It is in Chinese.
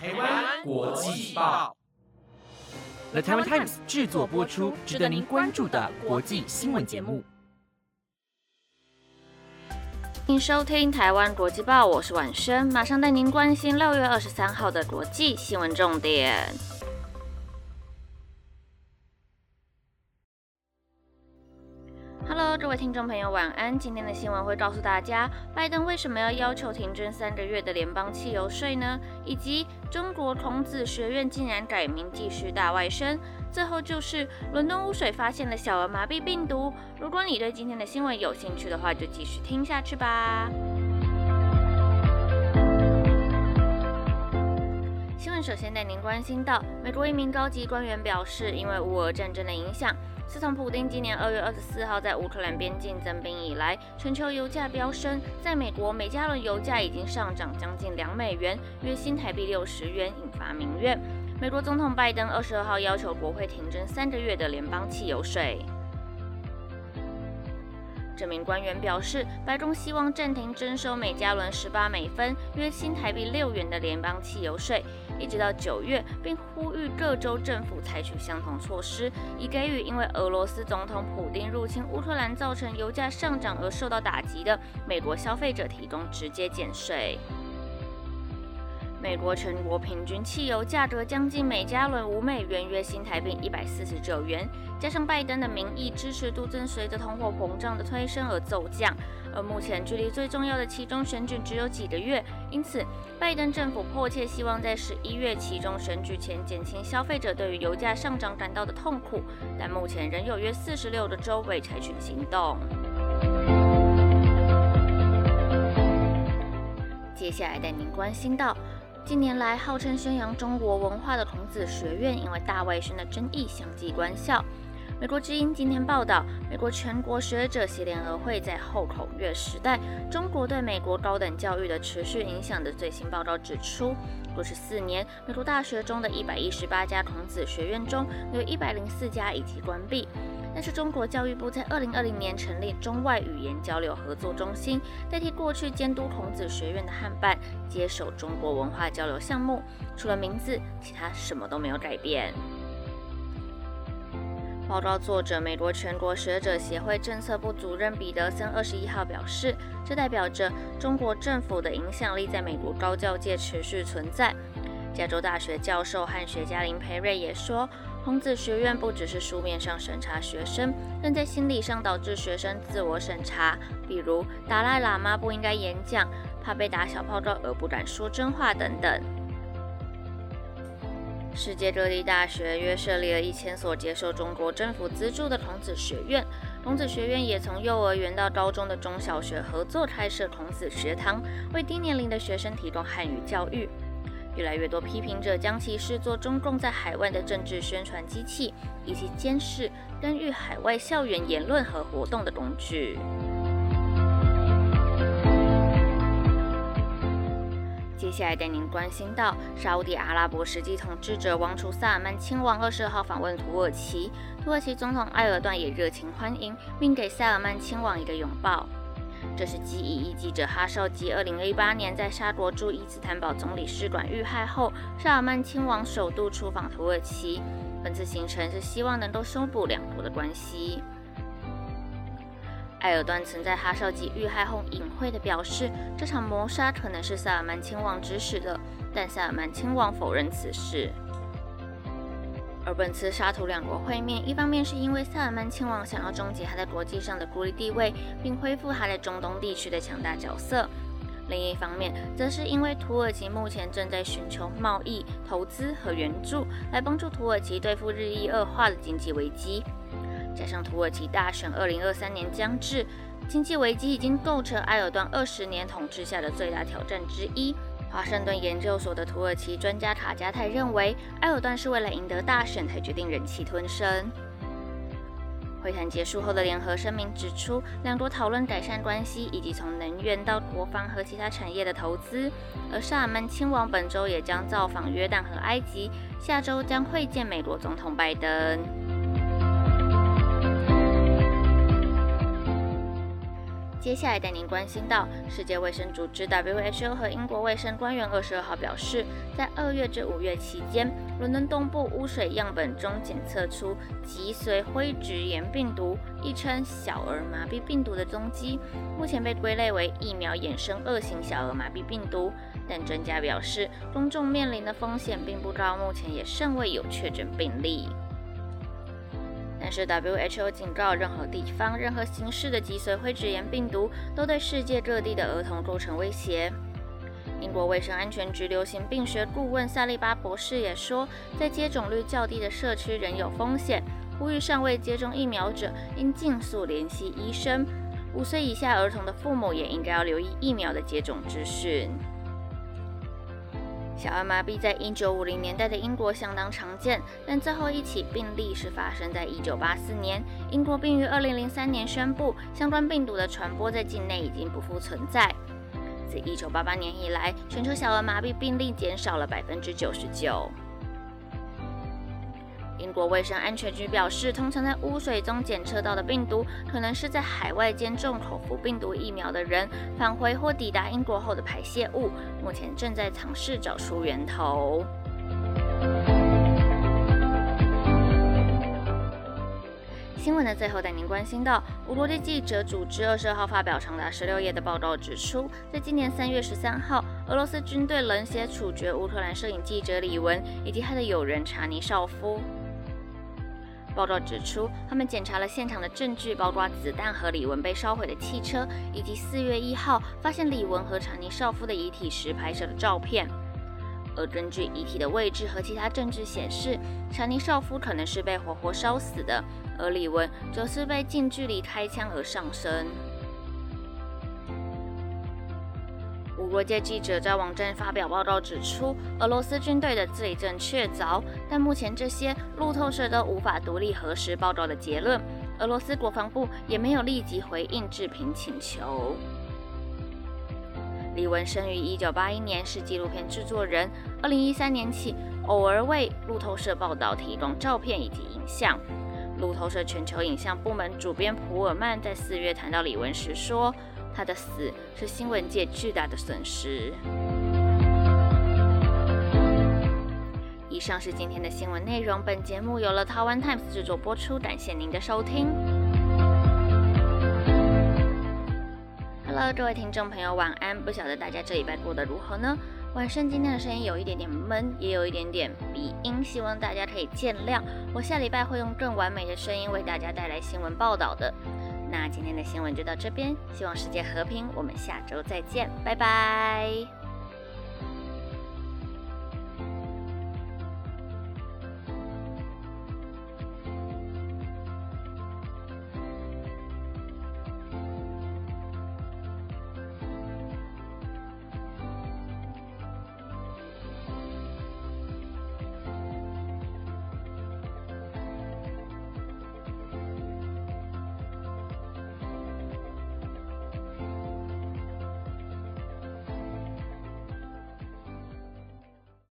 台湾国际报 ，The Taiwan Times 制作播出，值得您关注的国际新闻节目。欢迎收听台湾国际报，我是婉萱，马上带您关心6月23号的国际新闻重点。各位听众朋友晚安，今天的新闻会告诉大家拜登为什么要求停征3个月的联邦汽油税呢，以及中国孔子学院竟然改名继续大外宣，最后就是伦敦污水发现了小儿麻痹病毒。如果你对今天的新闻有兴趣的话，就继续听下去吧。新闻首先带您关心到，美国一名高级官员表示，因为乌俄战争的影响，自从普丁今年2月24号在乌克兰边境增兵以来，全球油价飙升。在美国，每加仑油价已经上涨将近$2，约新台币60元，引发民怨。美国总统拜登22号要求国会停征3个月的联邦汽油税。这名官员表示，白宫希望暂停征收每加仑18美分，约新台币6元的联邦汽油税，一直到9月，并呼吁各州政府采取相同措施，以给予因为俄罗斯总统普丁入侵乌克兰造成油价上涨而受到打击的美国消费者提供直接减税。美国全国平均汽油价格将近每加仑$5，约新台币149元。加上拜登的民意支持度正随着通货膨胀的推升而骤降，而目前距离最重要的期中选举只有几个月，因此拜登政府迫切希望在11月期中选举前减轻消费者对于油价上涨感到的痛苦，但目前仍有约46个州未采取行动。接下来带您关心到，近年来号称宣扬中国文化的孔子学院，因为大外宣的争议相继关校。美国之音今天报道，美国全国学者协联合会在后孔阅时代中国对美国高等教育的持续影响的最新报告指出，过去4年，美国大学中的118家孔子学院中，有104家已经关闭。但是中国教育部在2020年成立中外语言交流合作中心，代替过去监督孔子学院的汉办，接手中国文化交流项目。除了名字，其他什么都没有改变。报告作者美国全国学者协会政策部主任彼得森21号表示，这代表着中国政府的影响力在美国高教界持续存在。加州大学教授和学家林培瑞也说，孔子学院不只是书面上审查学生，更在心理上导致学生自我审查，比如达赖喇嘛不应该演讲，怕被打小报告而不敢说真话等等。世界各地大学约设立了1000所接受中国政府资助的孔子学院，孔子学院也从幼儿园到高中的中小学合作开设孔子学堂，为低年龄的学生提供汉语教育。越来越多批评者将其视作中共在海外的政治宣传机器，以及监视、干预海外校园言论和活动的工具。接下来带您关心到，沙烏地阿拉伯实际统治者王储萨尔曼亲王22号访问土耳其，土耳其总统埃尔段也热情欢迎，并给萨尔曼亲王一个拥抱。这是继异议记者哈绍吉2018年在沙国驻伊斯坦堡总领事馆遇害后，萨尔曼亲王首度出访土耳其。本次行程是希望能够修补两国的关系。埃尔段曾在哈绍吉遇害后隐晦地表示，这场谋杀可能是萨尔曼亲王指使的，但萨尔曼亲王否认此事。而本次沙土两国会面，一方面是因为萨尔曼亲王想要终结他在国际上的孤立地位，并恢复他在中东地区的强大角色；另一方面，则是因为土耳其目前正在寻求贸易、投资和援助来帮助土耳其对付日益恶化的经济危机。加上土耳其大选2023年将至，经济危机已经构成埃尔段20年统治下的最大挑战之一。华盛顿研究所的土耳其专家卡加泰认为，埃尔段是为了赢得大选才决定忍气吞声。会谈结束后的联合声明指出，两国讨论改善关系以及从能源到国防和其他产业的投资。而萨尔曼亲王本周也将造访约旦和埃及，下周将会见美国总统拜登。接下来带您关心到，世界卫生组织 WHO 和英国卫生官员22号表示，在2月至5月期间，伦敦东部污水样本中检测出脊髓灰质炎病毒，亦称小儿麻痹病毒的踪迹，目前被归类为疫苗衍生恶性小儿麻痹病毒。但专家表示，公众面临的风险并不高，目前也尚未有确诊病例。但是 WHO 警告，任何地方、任何形式的脊髓灰质炎病毒都对世界各地的儿童构成威胁。英国卫生安全局流行病学顾问萨利巴博士也说，在接种率较低的社区仍有风险，呼吁尚未接种疫苗者应尽速联系医生。5岁以下儿童的父母也应该要留意疫苗的接种资讯。小儿麻痹在1950年代的英国相当常见，但最后一起病例是发生在1984年。英国并于2003年宣布，相关病毒的传播在境内已经不复存在。自1988年以来，全球小儿麻痹病例减少了 99%。英国卫生安全局表示，通常在污水中检测到的病毒，可能是在海外接种口服病毒疫苗的人返回或抵达英国后的排泄物，目前正在尝试找出源头。新闻的最后带您关心到，无国界记者组织22号发表长达16页的报告指出，在今年3月13号，俄罗斯军队冷血处决乌克兰摄影记者李文以及他的友人查尼绍夫。报告指出，他们检查了现场的证据，包括子弹和李文被烧毁的汽车，以及4月1号发现李文和查尼绍夫的遗体时拍摄的照片。而根据遗体的位置和其他证据显示，查尼绍夫可能是被活活烧死的，而李文则是被近距离开枪而丧生。无国界记者在网站发表报告指出，俄罗斯军队的罪证确凿，但目前这些路透社都无法独立核实报告的结论。俄罗斯国防部也没有立即回应置评请求。李文生于1981年，是纪录片制作人。2013年起，偶尔为路透社报道提供照片以及影像。路透社全球影像部门主编普尔曼在4月谈到李文时说，他的死是新闻界巨大的损失。以上是今天的新闻内容，本节目由The Taiwan Times 制作播出，感谢您的收听。Hello， 各位听众朋友，晚安！不晓得大家这礼拜过得如何呢？晚上今天的声音有一点点闷，也有一点点鼻音，希望大家可以见谅。我下礼拜会用更完美的声音为大家带来新闻报道的。那今天的新闻就到这边，希望世界和平，我们下周再见，拜拜。